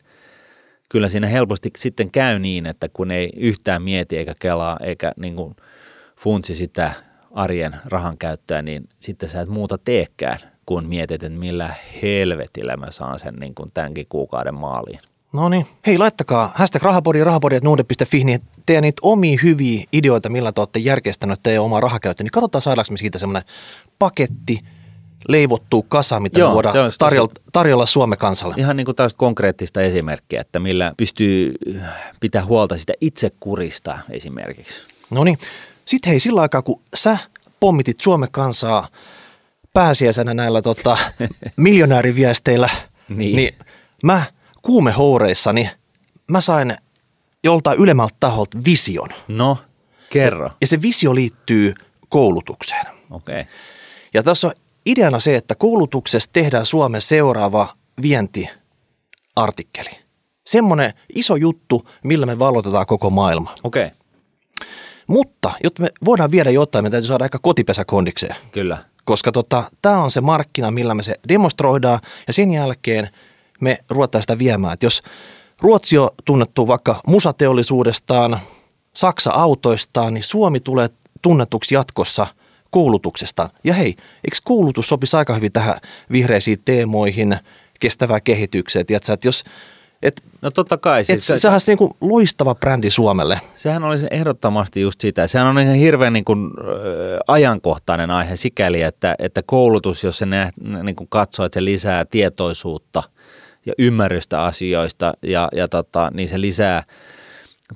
kyllä siinä helposti sitten käy niin, että kun ei yhtään mieti eikä kelaa eikä niin kuin funtsi sitä arjen rahan käyttöä, niin sitten sä et muuta teekään, kun mietit, että millä helvetillä mä saan sen niin kuin tämänkin kuukauden maaliin. No niin. Hei, laittakaa hashtag rahapodi, rahapodi at nordnet dot f i, niin teidän niitä omia hyviä ideoita, millä te olette järkeistäneet teidän omaa rahakäyttöä, niin katsotaan saadaanko me siitä semmoinen paketti leivottuu kasa, mitä Joo, me voidaan tarjolla, tarjolla Suomen kansalle. Ihan niin kuin taas konkreettista esimerkkiä, että millä pystyy pitää huolta sitä itsekurista esimerkiksi. No niin. Sitten hei, sillä aikaa kun sä pommitit Suomen kansaa pääsiäisenä näillä tota, miljonääriviesteillä, niin. niin mä... kuumehoureissani mä sain joltain ylemmältä taholta vision. No, kerro. Ja se visio liittyy koulutukseen. Okei. Okay. Ja tässä on ideana se, että koulutuksessa tehdään Suomen seuraava vientiartikkeli. Semmoinen iso juttu, millä me valotetaan koko maailma. Okei. Okay. Mutta, jotta me voidaan viedä jotain, me täytyy saada aika kotipesä kondikseen. Kyllä. Koska tota, tämä on se markkina, millä me se demonstroidaan ja sen jälkeen me ruvetaan sitä viemään. Et jos Ruotsi on tunnettu vaikka musateollisuudestaan, Saksa autoistaan, niin Suomi tulee tunnetuksi jatkossa koulutuksestaan. Ja hei, eikö koulutus sopisi aika hyvin tähän vihreisiin teemoihin, kestävää kehitykseen? Tiedätkö, että jos, et, no totta kai. Siis se, sehän on niin kuin loistava brändi Suomelle. Sehän olisi ehdottomasti just sitä. Sehän on ihan hirveän niin kuin, ä, ajankohtainen aihe sikäli, että, että koulutus, jos se nä, niin kuin katsoo, että se lisää tietoisuutta ja ymmärrystä asioista, ja, ja tota, niin se lisää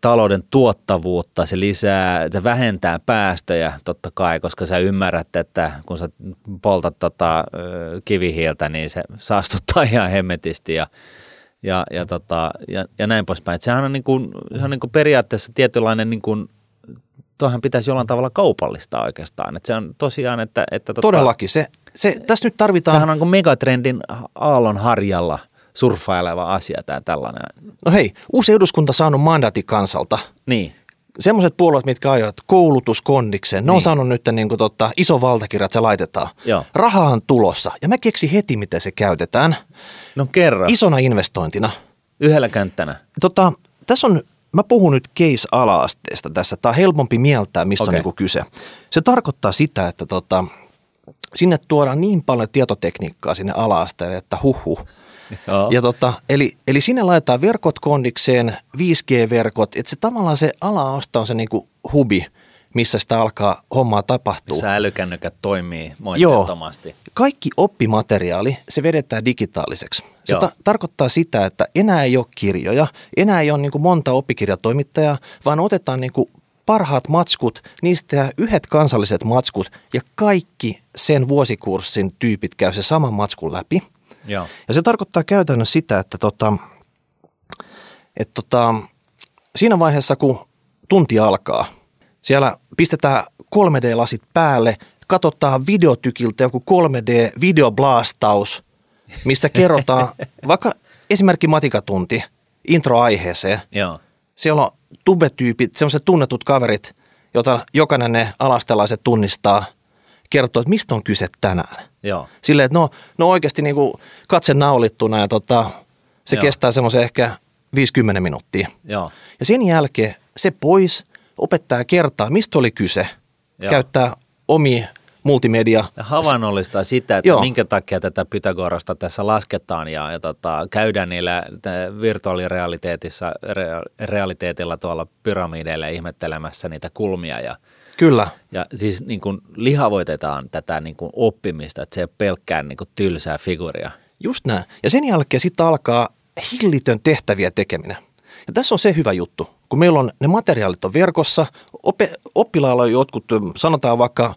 talouden tuottavuutta, se lisää, se vähentää päästöjä totta kai, koska sä ymmärrät, että kun sä poltat tota, kivihiiltä, niin se saastuttaa ihan hemmetisti ja, ja, ja, tota, ja, ja näin poispäin. Et sehän on, niin kuin, sehän on niin kuin periaatteessa tietynlainen, niin kuin, tuohan pitäisi jollain tavalla kaupallistaa oikeastaan. Et se on tosiaan, että... että tota, todellakin, se, se, tässä nyt tarvitaan... Tämähän on niin kuin megatrendin aallon harjalla surffaileva asia tämä tällainen. No hei, uusi eduskunta saanut mandaatin kansalta. Niin. Semmoiset puolueet, mitkä ajoivat koulutuskondikseen, ne niin. on saanut nyt niin kuin tota, iso valtakirja, että se laitetaan. Joo. Raha on tulossa ja mä keksin heti, miten se käytetään. No kerran. Isona investointina. Yhdellä känttänä. Tota, tässä on, mä puhun nyt case-ala-asteesta tässä. Tämä on helpompi mieltää, mistä okay. on niin kuin kyse. Se tarkoittaa sitä, että tota, sinne tuodaan niin paljon tietotekniikkaa sinne ala-asteelle, että huhhuh. Ja tota, eli, eli sinne laitetaan verkot kondikseen, viisi G -verkot, että se tavallaan se ala-aste on se niinku hubi, missä sitä alkaa hommaa tapahtua. Missä älykännykät toimii moitteettomasti. Joo, kaikki oppimateriaali, se vedetään digitaaliseksi. Se ta- tarkoittaa sitä, että enää ei ole kirjoja, enää ei ole niinku monta oppikirjatoimittajaa, vaan otetaan niinku parhaat matskut, niistä yhdet kansalliset matskut ja kaikki sen vuosikurssin tyypit käy se saman matskun läpi. Ja. ja se tarkoittaa käytännössä sitä, että tota, et tota, siinä vaiheessa, kun tunti alkaa, siellä pistetään kolme D -lasit päälle, katsotaan videotykiltä joku kolme D -videoblastaus, missä kerrotaan vaikka esimerkki matikatunti introaiheeseen. Ja. Siellä on tubetyypit, sellaiset tunnetut kaverit, joita jokainen ne alastelaiset tunnistaa. Kertoo, että mistä on kyse tänään. Joo. Silleen, että no, no oikeasti niin kuin katse naulittuna ja tota, se Joo. kestää semmoisen ehkä viisikymmentä minuuttia. Joo. Ja sen jälkeen se pois, opettaja kertaa, mistä oli kyse, Joo. käyttää omia multimedia. Ja havainnollistaa sitä, että Joo. minkä takia tätä Pythagorasta tässä lasketaan ja, ja tota, käydään niillä virtuaalirealiteetissa, re, realiteetilla tuolla pyramideilla ihmettelemässä niitä kulmia ja Kyllä. Ja siis niin kuin lihavoitetaan tätä niin kuin oppimista, että se ei ole pelkkään niin kuin tylsää figuria. Just näin. Ja sen jälkeen sitten alkaa hillitön tehtäviä tekeminen. Ja tässä on se hyvä juttu, kun meillä on ne materiaalit on verkossa, op- oppilailla on jotkut, sanotaan vaikka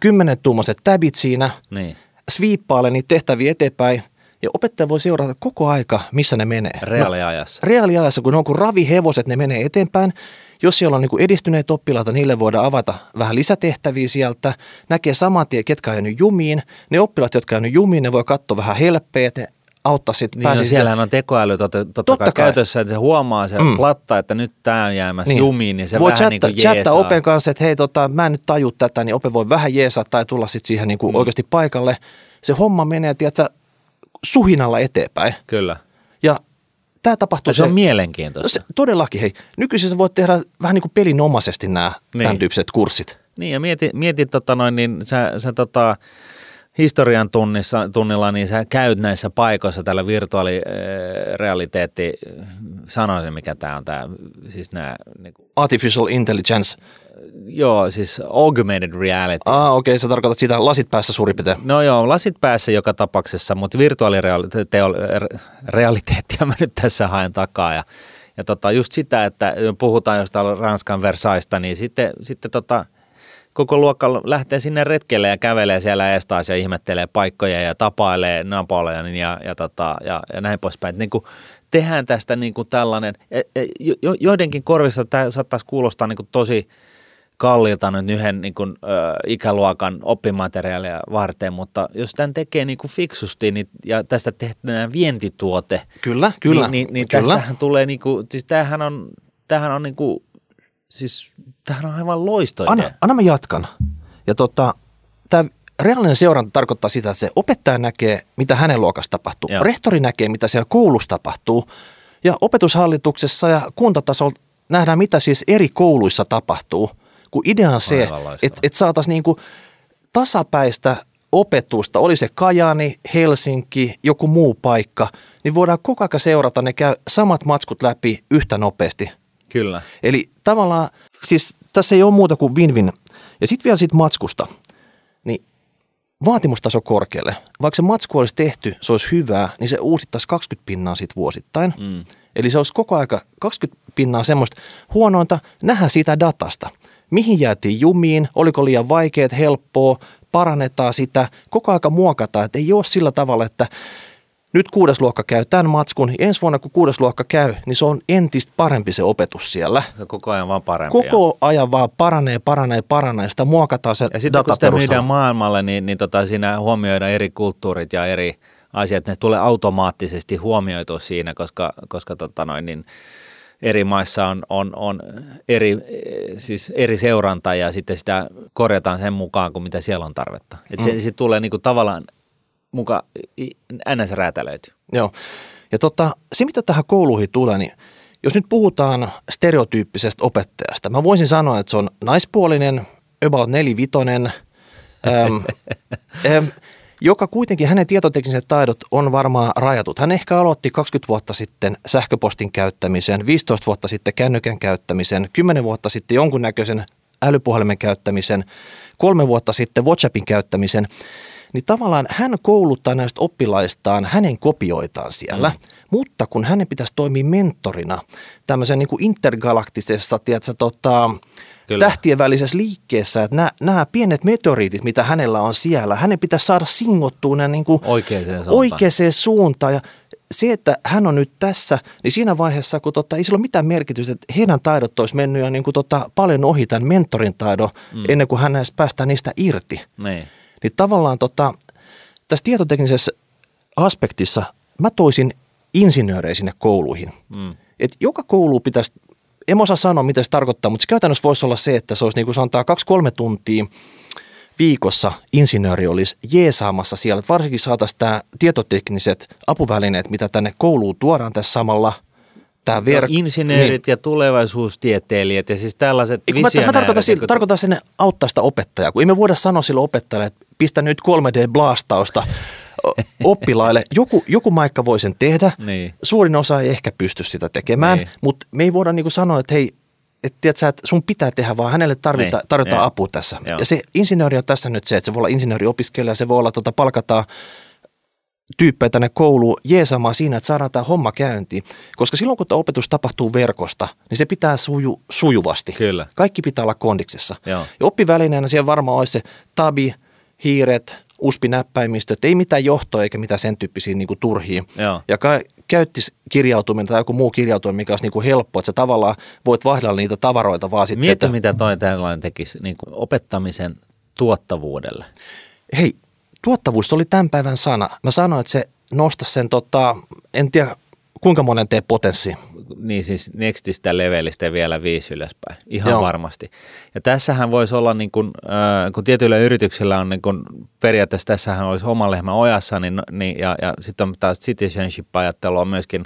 kymmenen tuumaiset tabit siinä, niin. sviippaile niitä tehtäviä eteenpäin. Ja opettaja voi seurata koko aika, missä ne menee. Reaaliajassa. No, reaaliajassa, kun ne on kuin ravihevoset, ne menee eteenpäin. Jos siellä on niin kuin edistyneet oppilaita, niille voidaan avata vähän lisätehtäviä sieltä. Näkee saman tien, ketkä on jäänyt jumiin. Ne oppilaat, jotka on jäänyt jumiin, ne voi katsoa vähän helppeä, ne auttaa sitten. Niin, no, siellähän on tekoäly totta, totta, totta kai, kai käytössä, että se huomaa sen mm. platta, että nyt tämä on jäämässä niin. jumiin, niin se voi vähän chatta, niin kuin jeesaa. Voi chattaa Open kanssa, että hei, tota, mä en nyt taju tätä, niin Open voi vähän jeesaa tai tulla sitten siihen niin kuin mm. oikeasti paikalle. Se homma menee, tiedätkö, suhinalla eteenpäin. Kyllä. Ja tämä tapahtuu. Ja se on se, mielenkiintoista. Se, todellakin, hei. Nykyisin voit tehdä vähän niin kuin pelinomaisesti nämä niin. tämän tyyppiset kurssit. Niin, ja mieti, mieti tota noin, niin sä, sä tota... historian tunnissa, tunnilla, niin sä käyt näissä paikoissa tällä virtuaalirealiteetti, sanoisin mikä tämä on tämä, siis nämä. Niin kuin, Artificial Intelligence. Joo, siis augmented reality. Ah, okei, okay, sä tarkoitat sitä lasit päässä suurin piirtein. No joo, lasit päässä joka tapauksessa, mutta virtuaalirealiteettia mä nyt tässä haen takaa ja, ja tota, just sitä, että puhutaan jostain Ranskan Versaista, niin sitten, sitten tota, koko luokka lähtee sinne retkelle ja kävelee siellä ees taas ja ihmettelee paikkoja ja tapailee napoleja ja, ja, tota, ja, ja näin poispäin. Niin kuin tehdään tästä niin kuin tällainen, jo, joidenkin korvissa tämä saattaisi kuulostaa niin kuin tosi kalliilta nyt yhden niin kuin, ö, ikäluokan oppimateriaalia varten, mutta jos tämän tekee niin kuin fiksusti niin, ja tästä tehdään vientituote, kyllä, kyllä, niin, niin, niin kyllä. Tästähän tulee, niin kuin, siis tämähän on, tämähän on niin kuin, siis tämähän on aivan loistoinen. Anna, anna mä jatkan. Ja tota, tämä reaalinen seuranta tarkoittaa sitä, että se opettaja näkee, mitä hänen luokassa tapahtuu. Joo. Rehtori näkee, mitä siellä koulussa tapahtuu. Ja opetushallituksessa ja kuntatasolla nähdään, mitä siis eri kouluissa tapahtuu. Kun idea on se, että et saataisiin niinku tasapäistä opetusta, oli se Kajani, Helsinki, joku muu paikka, niin voidaan koko ajan seurata, ne käy samat matskut läpi yhtä nopeasti. Kyllä. Eli tavallaan, siis tässä ei ole muuta kuin win-win. Ja sitten vielä siitä matskusta, niin vaatimustaso korkealle. Vaikka se matsku olisi tehty, se olisi hyvää, niin se uusittaisi kaksikymmentä pinnaa siitä vuosittain. Mm. Eli se olisi koko aika kaksikymmentä pinnaa semmoista huonointa, nähdä siitä datasta. Mihin jäätiin jumiin, oliko liian vaikeat, helppoa, parannetaan sitä, koko aika muokataan, että ei ole sillä tavalla, että nyt kuudes luokka käy tämän matskun, niin ensi vuonna kun kuudes luokka käy, niin se on entistä parempi se opetus siellä. Se koko ajan vaan parempi. Koko ajan vaan paranee, paranee, paranee, sitä muokataan se dataperustalla. Ja sitten kun sitä myydään maailmalle, niin, niin tota, siinä huomioidaan eri kulttuurit ja eri asiat. Ne tulee automaattisesti huomioitua siinä, koska, koska tota noin, niin eri maissa on, on, on eri, siis eri seuranta ja sitten sitä korjataan sen mukaan, kuin mitä siellä on tarvetta. Et se, mm. se tulee niinku tavallaan muka ns. Räätälöity. Joo. Ja tota, se, mitä tähän kouluihin tulee, niin jos nyt puhutaan stereotyyppisestä opettajasta, mä voisin sanoa, että se on naispuolinen, about nelivitonen, äm, äm, joka kuitenkin, hänen tietotekniset taidot on varmaan rajatut. Hän ehkä aloitti kaksikymmentä vuotta sitten sähköpostin käyttämisen, viisitoista vuotta sitten kännykän käyttämisen, kymmenen vuotta sitten jonkunnäköisen älypuhelimen käyttämisen, kolme vuotta sitten WhatsAppin käyttämisen. Niin tavallaan hän kouluttaa näistä oppilaistaan, hänen kopioitaan siellä, mm. mutta kun hänen pitäisi toimia mentorina tämmöisen niin kuin intergalaktisessa, tiedätkö, tota, tähtien välisessä liikkeessä, että nämä, nämä pienet meteoriitit, mitä hänellä on siellä, hänen pitäisi saada singottua ne niin kuin oikeaan suuntaan. suuntaan. Ja se, että hän on nyt tässä, niin siinä vaiheessa, kun tota, ei sillä ole mitään merkitystä, että heidän taidot olisi mennyt jo niin kuin tota, paljon ohi tämän mentorin taidon, mm. ennen kuin hän edes päästään niistä irti. Niin. Niin tavallaan tota, tässä tietoteknisessä aspektissa mä toisin insinöörejä sinne kouluihin. Mm. Et joka koulu pitäisi, en osaa sanoa mitä se tarkoittaa, mutta se käytännössä voisi olla se, että se olisi niin kuin sanotaan kaksi kolme tuntia viikossa insinööri olisi jeesaamassa siellä. Et varsinkin saataisiin tämä tietotekniset apuvälineet, mitä tänne kouluun tuodaan tässä samalla. Tämä ver... no, insinöörit niin. ja tulevaisuustieteilijät ja siis tällaiset visionäärit. Mä tarkoitan, kun... tarkoitan sinne auttaa sitä opettajaa, kun ei me voida sanoa sille opettajalle, että pistä nyt kolme D-blastausta oppilaille. Joku, joku maikka voi sen tehdä, niin. Suurin osa ei ehkä pysty sitä tekemään, niin. Mutta me ei voida niinku sanoa, että hei, et tiedätkö, että sun pitää tehdä, vaan hänelle tarvita, niin. tarvitaan niin. apua tässä. Joo. Ja se insinööri on tässä nyt se, että se voi olla insinööriopiskelija, se voi olla tuota, palkataan tyyppejä tänne kouluun jeesaamaan siinä, että saadaan tämä homma käyntiin. Koska silloin, kun tämä opetus tapahtuu verkosta, niin se pitää suju, sujuvasti. Kyllä. Kaikki pitää olla kondiksessa. Joo. Ja oppivälineenä siellä varmaan olisi se tabi, hiiret, uspinäppäimistöt, ei mitään johtoa eikä mitään sen tyyppisiä niin kuin turhia. Joo. Ja ka- käyttis kirjautuminen tai joku muu kirjautuminen, mikä olisi niin kuin helppo, että sä tavallaan voit vaihdella niitä tavaroita vaan sitten. Mieti, että mitä toi tällainen tekisi niin kuin opettamisen tuottavuudelle. Hei. Tuottavuus oli tämän päivän sana. Mä sanoin, että se nostaisi sen, tota, en tiedä kuinka monen tee potenssi. Niin siis nextistä levelistä vielä viisi ylöspäin, ihan Joo. varmasti. Ja tässähän voisi olla, niin kun, äh, kun tietyillä yrityksillä on niin kun, periaatteessa tässähän olisi oman lehmän ojassa, niin, niin, ja, ja sitten on taas citizenship-ajattelua myöskin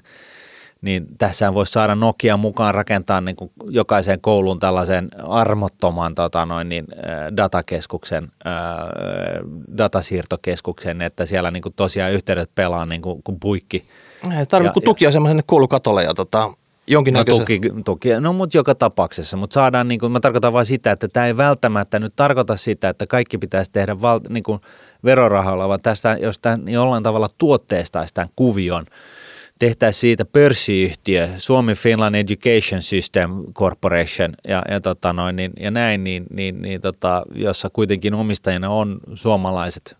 niin tässä voisi saada Nokia mukaan rakentaa niin kuin jokaiseen kouluun tällaisen armottoman tota noin, niin, datakeskuksen, ää, datasiirtokeskuksen, että siellä niin kuin tosiaan yhteydet pelaa niin kuin, kuin puikki. Ei tarvitse tukia semmoiselle koulukatolle ja tota, jonkinnäköisen. No, tuki, tuki, no mutta joka tapauksessa, mutta saadaan, niin kuin, mä tarkoitan vaan sitä, että tämä ei välttämättä nyt tarkoita sitä, että kaikki pitäisi tehdä val, niin kuin verorahoilla, vaan tästä, jos tämän jollain tavalla tuotteistaisi tämän kuvion, tehtäisiin siitä pörssiyhtiö, Suomi Finland Education System Corporation ja, ja, tota noin, niin, ja näin, niin, niin, niin, tota, jossa kuitenkin omistajina on suomalaiset,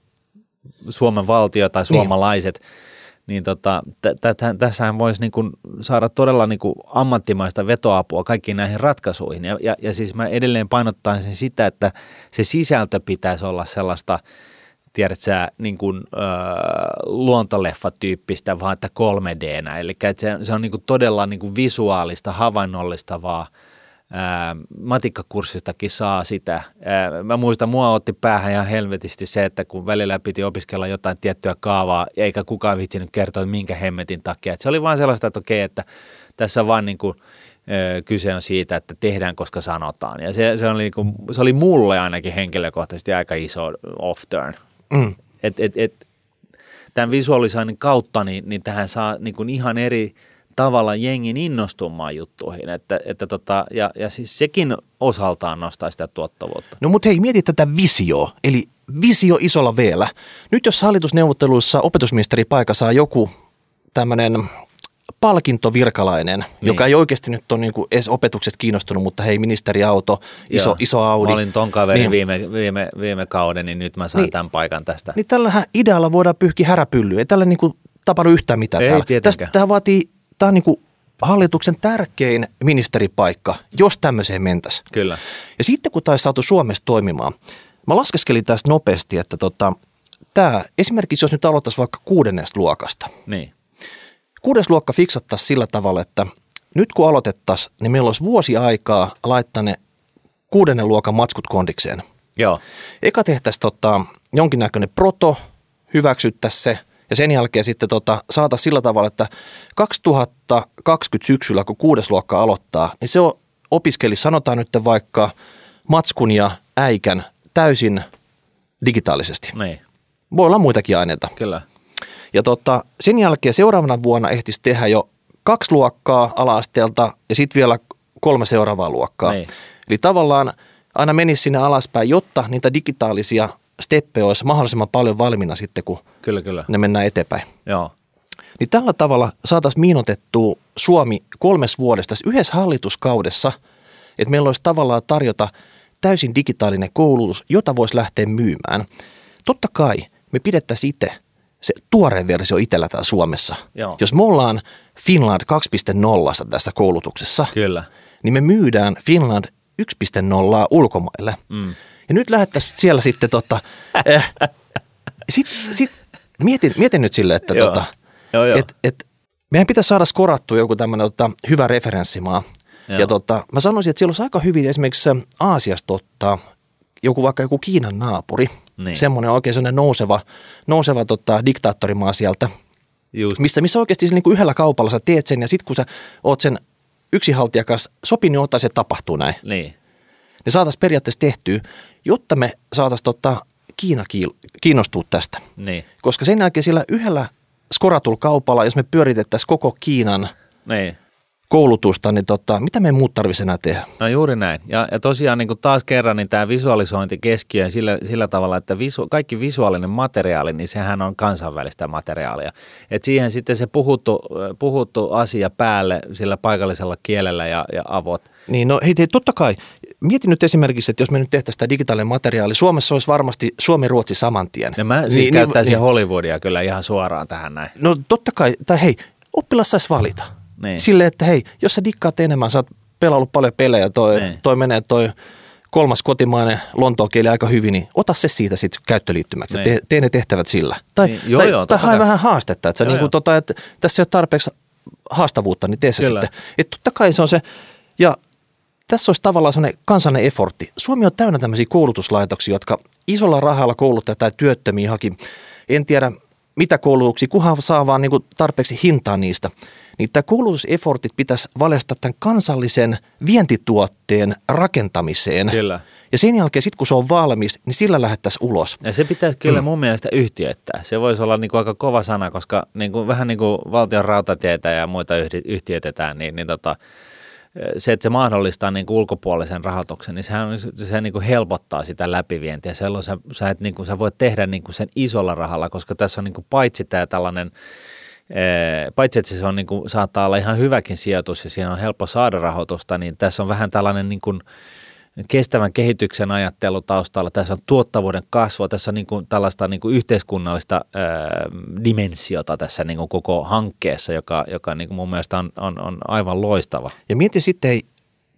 Suomen valtio tai suomalaiset, niin, niin tota, tässähän voisi niin kuin saada todella niin kuin ammattimaista vetoapua kaikkiin näihin ratkaisuihin. Ja, ja, ja siis mä edelleen painottaisin sitä, että se sisältö pitäisi olla sellaista, tiedät sä, niin kuin, ö, luontoleffa-tyyppistä, vaan että kolme D-nä. Eli se, se on niin kuin todella niin kuin visuaalista, havainnollistavaa. Ö, matikkakurssistakin saa sitä. Ö, mä muistan, mua otti päähän ihan helvetisti se, että kun välillä piti opiskella jotain tiettyä kaavaa, eikä kukaan viitsinyt kertoa, minkä hemmetin takia. Et se oli vaan sellaista, että okei, että tässä vaan niin kuin kyse on siitä, että tehdään, koska sanotaan. Ja se, se, oli, niin kuin, se oli mulle ainakin henkilökohtaisesti aika iso off-turn. Mm. Et, et, et, tämän visualisoinnin kautta niin, niin tähän saa niin kuin ihan eri tavalla jengin innostumaan juttuihin. Että, että tota, ja, ja siis sekin osaltaan nostaa sitä tuottavuutta. No mutta hei, mieti tätä visioa. Eli visio isolla V:llä. Nyt jos hallitusneuvotteluissa opetusministeri paikka saa joku tämmöinen palkintovirkalainen, niin, joka ei oikeasti nyt ole niin kuin edes opetuksesta kiinnostunut, mutta hei, ministeriauto, iso, Joo, iso Audi. Mä olin ton kaverin niin, viime, viime, viime kauden, niin nyt mä saan niin, tämän paikan tästä. Niin tällähän idealla voidaan pyyhkiä häräpyllyä. Ei tällä niin kuin tapahdu yhtään mitään. Ei täällä. Tämä vaatii, tämä on niin kuin hallituksen tärkein ministeripaikka, jos tämmöiseen mentäisiin. Kyllä. Ja sitten kun tämä olisi saatu Suomessa toimimaan, mä laskeskelin tästä nopeasti, että tota, tämä esimerkiksi jos nyt aloittaisi vaikka kuudennesta luokasta. Niin. Kuudes luokka fiksattaisiin sillä tavalla, että nyt kun aloitettaisiin, niin meillä olisi vuosi aikaa laittaa ne kuudennen luokan matskut kondikseen. Joo. Eka tehtäisiin tota, jonkinnäköinen proto, hyväksyttäisiin se ja sen jälkeen sitten tota, saataisiin sillä tavalla, että kaksituhattakaksikymmentä syksyllä, kun kuudes luokka aloittaa, niin se on opiskeli, sanotaan nyt vaikka matskun ja äikän täysin digitaalisesti. Niin. Voi olla muitakin aineita. Kyllä. Ja tota, sen jälkeen seuraavana vuonna ehtisi tehdä jo kaksi luokkaa ala-asteelta ja sitten vielä kolme seuraavaa luokkaa. Niin. Eli tavallaan aina menisi sinne alaspäin, jotta niitä digitaalisia steppejä olisi mahdollisimman paljon valmiina sitten, kun kyllä, kyllä. ne mennään eteenpäin. Joo. Niin tällä tavalla saataisiin miinotettua Suomi kolmes vuodesta yhdessä hallituskaudessa, että meillä olisi tavallaan tarjota täysin digitaalinen koulutus, jota voisi lähteä myymään. Totta kai me pidettäisiin itse se tuoreen versio itsellä täällä Suomessa. Joo. Jos me ollaan Finland kaksi piste nolla tässä koulutuksessa, kyllä, niin me myydään Finland yksi piste nolla ulkomaille. Mm. Ja nyt lähettäisiin siellä sitten, tota, äh, sit, sit, mietin, mietin nyt silleen, että tota, et, et, meidän pitäisi saada skorattua joku tämmöinen tota, hyvä referenssimaa. Joo. Ja tota, mä sanoisin, että siellä olisi aika hyvin esimerkiksi Aasiasta ottaa joku vaikka joku Kiinan naapuri. Niin. Semmoinen oikein semmoinen nouseva, nouseva tota, diktaattorimaa sieltä, missä, missä oikeasti niin kuin yhdellä kaupalla sä teet sen ja sitten kun sä oot sen yksinhaltijan kanssa sopinut jotain, se tapahtuu näin. Niin. Ne saataisiin periaatteessa tehtyä, jotta me saataisiin tota, Kiina kiinnostua tästä. Niin. Koska sen jälkeen sillä yhdellä skoratulla kaupalla, jos me pyöritettäisiin koko Kiinan niin. koulutusta, niin tota, mitä me muut tarvitsisi enää tehdä? No juuri näin. Ja, ja tosiaan niin kuin taas kerran niin tämä visualisointi keskiöön sillä, sillä tavalla, että visu, kaikki visuaalinen materiaali, niin sehän on kansainvälistä materiaalia. Et siihen sitten se puhuttu, puhuttu asia päälle sillä paikallisella kielellä ja, ja avot. Niin, no hei, totta kai. Mietin nyt esimerkiksi, että jos me nyt tehtäisiin tämä digitaalinen materiaali, Suomessa olisi varmasti Suomi-Ruotsi saman tien. No mä siis niin, käyttäisin niin, Hollywoodia kyllä ihan suoraan tähän näin. No totta kai, tai hei, oppilas saisi valita. Niin. Silleen, että hei, jos sä dikkaat enemmän, sä oot pelaillut paljon pelejä, toi, niin. toi menee toi kolmas kotimainen lontoon kieli aika hyvin, niin ota se siitä sitten käyttöliittymäksi, niin. tee, tee ne tehtävät sillä. Tai, niin. joo, tai, joo, tai hae vähän haastetta, että, joo, niin kuin, tota, että tässä ei ole tarpeeksi haastavuutta, niin tee se kyllä. sitten. Että totta kai se on se, ja tässä olisi tavallaan sellainen kansallinen effortti. Suomi on täynnä tämmöisiä koulutuslaitoksia, jotka isolla rahalla kouluttaa tai työttömiä haki, en tiedä mitä koulutuksia, kunhan saa vaan niin kuin tarpeeksi hintaa niistä. niin tämä kuuluisuusefortit pitäisi valjastaa tämän kansallisen vientituotteen rakentamiseen. Kyllä. Ja sen jälkeen sitten kun se on valmis, niin sillä lähettäisiin ulos. Ja se pitäisi kyllä mm. mun mielestä yhtiöittää. Se voisi olla niinku aika kova sana, koska niinku, vähän niin kuin valtion rautatietä ja muita yhtiöitetään, niin, niin tota, se, että se mahdollistaa niinku ulkopuolisen rahoituksen, niin sehän se niinku helpottaa sitä läpivientiä. Silloin sä, sä, et niinku, sä voit tehdä niinku sen isolla rahalla, koska tässä on niinku paitsi tämä tällainen, paitsi että se on, niin kuin, saattaa olla ihan hyväkin sijoitus ja siinä on helppo saada rahoitusta, niin tässä on vähän tällainen niin kuin kestävän kehityksen ajattelu taustalla. Tässä on tuottavuuden kasvua, tässä on niin kuin tällaista niin kuin yhteiskunnallista ää, dimensiota tässä niin kuin koko hankkeessa, joka, joka niin kuin mun mielestä on, on, on aivan loistava. Ja mieti sitten,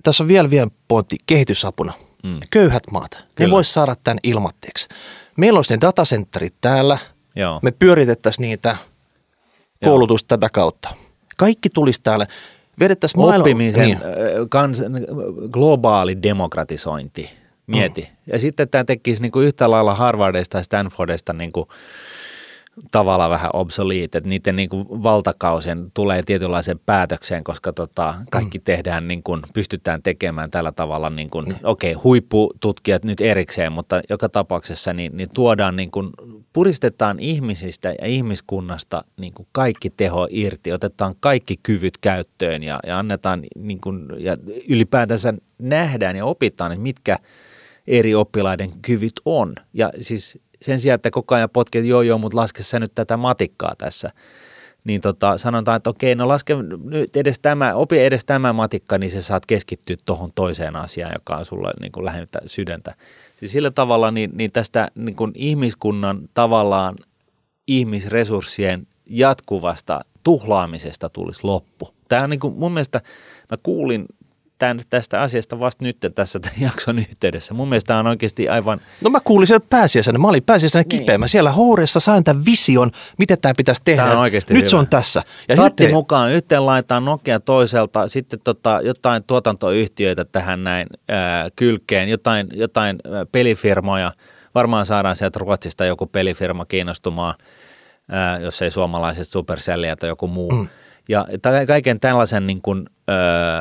tässä on vielä vielä pointti kehitysapuna. Mm. Köyhät maat, Kyllä. ne voisi saada tämän ilmatteeksi. Meillä olisi ne datacenterit täällä, Joo. me pyöritettäisiin niitä koulutusta tätä kautta. Kaikki tulisi täällä. Vedettäisiin maailman. Oppimisen niin. kans, globaali demokratisointi. Mieti. Mm. Ja sitten tämä tekisi niinku yhtä lailla Harvardista ja Stanfordista niinku tavallaan vähän obsolete. Että niiden niinku valtakausien tulee tietynlaiseen päätökseen, koska tota kaikki mm. tehdään, niinku, pystytään tekemään tällä tavalla. Niinku, mm. Okei, okay, huippututkijat nyt erikseen, mutta joka tapauksessa niin, niin tuodaan niinku, puristetaan ihmisistä ja ihmiskunnasta niin kuin kaikki teho irti, otetaan kaikki kyvyt käyttöön ja, ja annetaan niin kuin, ja ylipäätänsä nähdään ja opitaan, että mitkä eri oppilaiden kyvyt on. Ja siis sen sijaan, että koko ajan potket, joo joo, mutta laske sä nyt tätä matikkaa tässä, niin tota, sanotaan, että okei, no laske nyt edes tämä, opi edes tämä matikka, niin sä saat keskittyä tuohon toiseen asiaan, joka on sulle niin kuin lähinnä sydäntä. Siis sillä tavalla niin, niin tästä niin kuin ihmiskunnan tavallaan ihmisresurssien jatkuvasta tuhlaamisesta tulisi loppu. Tämä on niin kuin mun mielestä, mä kuulin tämän, tästä asiasta vasta nyt tässä tämän jakson yhteydessä. Mun mielestä on oikeasti aivan... No mä kuulin sen pääsiäisenä, mä olin pääsiäisenä kipeä. Niin. Mä siellä Houressa sain tämän vision, miten tämä pitäisi tehdä. Tämä on oikeasti nyt hyvä. Se on tässä. Ja Tatti yhteen... mukaan yhteen laitetaan Nokia toiselta, sitten tota, jotain tuotantoyhtiöitä tähän näin ää, kylkeen, jotain, jotain pelifirmoja. Varmaan saadaan sieltä Ruotsista joku pelifirma kiinnostumaan, ää, jos ei suomalaiset Supercellia tai joku muu. Mm. Ja kaiken tällaisen niin kuin,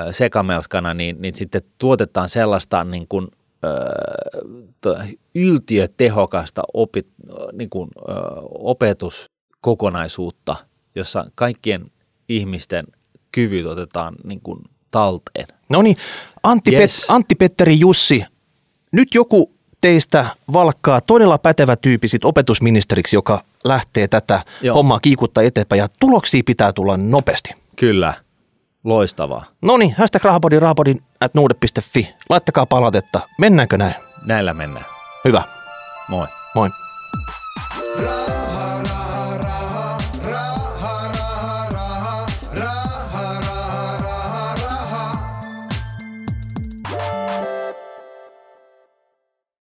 ö, sekamelskana niin, niin sitten tuotetaan sellaista niin kuin, ö, yltiötehokasta opi, niin kuin, ö, opetuskokonaisuutta, jossa kaikkien ihmisten kyvyt otetaan niin kuin, talteen. No niin, Antti, yes. Pet- Antti Petteri Jussi, nyt joku teistä valkkaa todella pätevä tyyppisit opetusministeriksi, joka lähtee tätä Joo. hommaa kiikuttaa eteenpäin ja tuloksia pitää tulla nopeasti. Kyllä, loistavaa. No niin, hashtag rahapodin, rahapodin at norde piste fi. Laittakaa palautetta. Mennäänkö näin? Näillä mennään. Hyvä. Moi. Moi.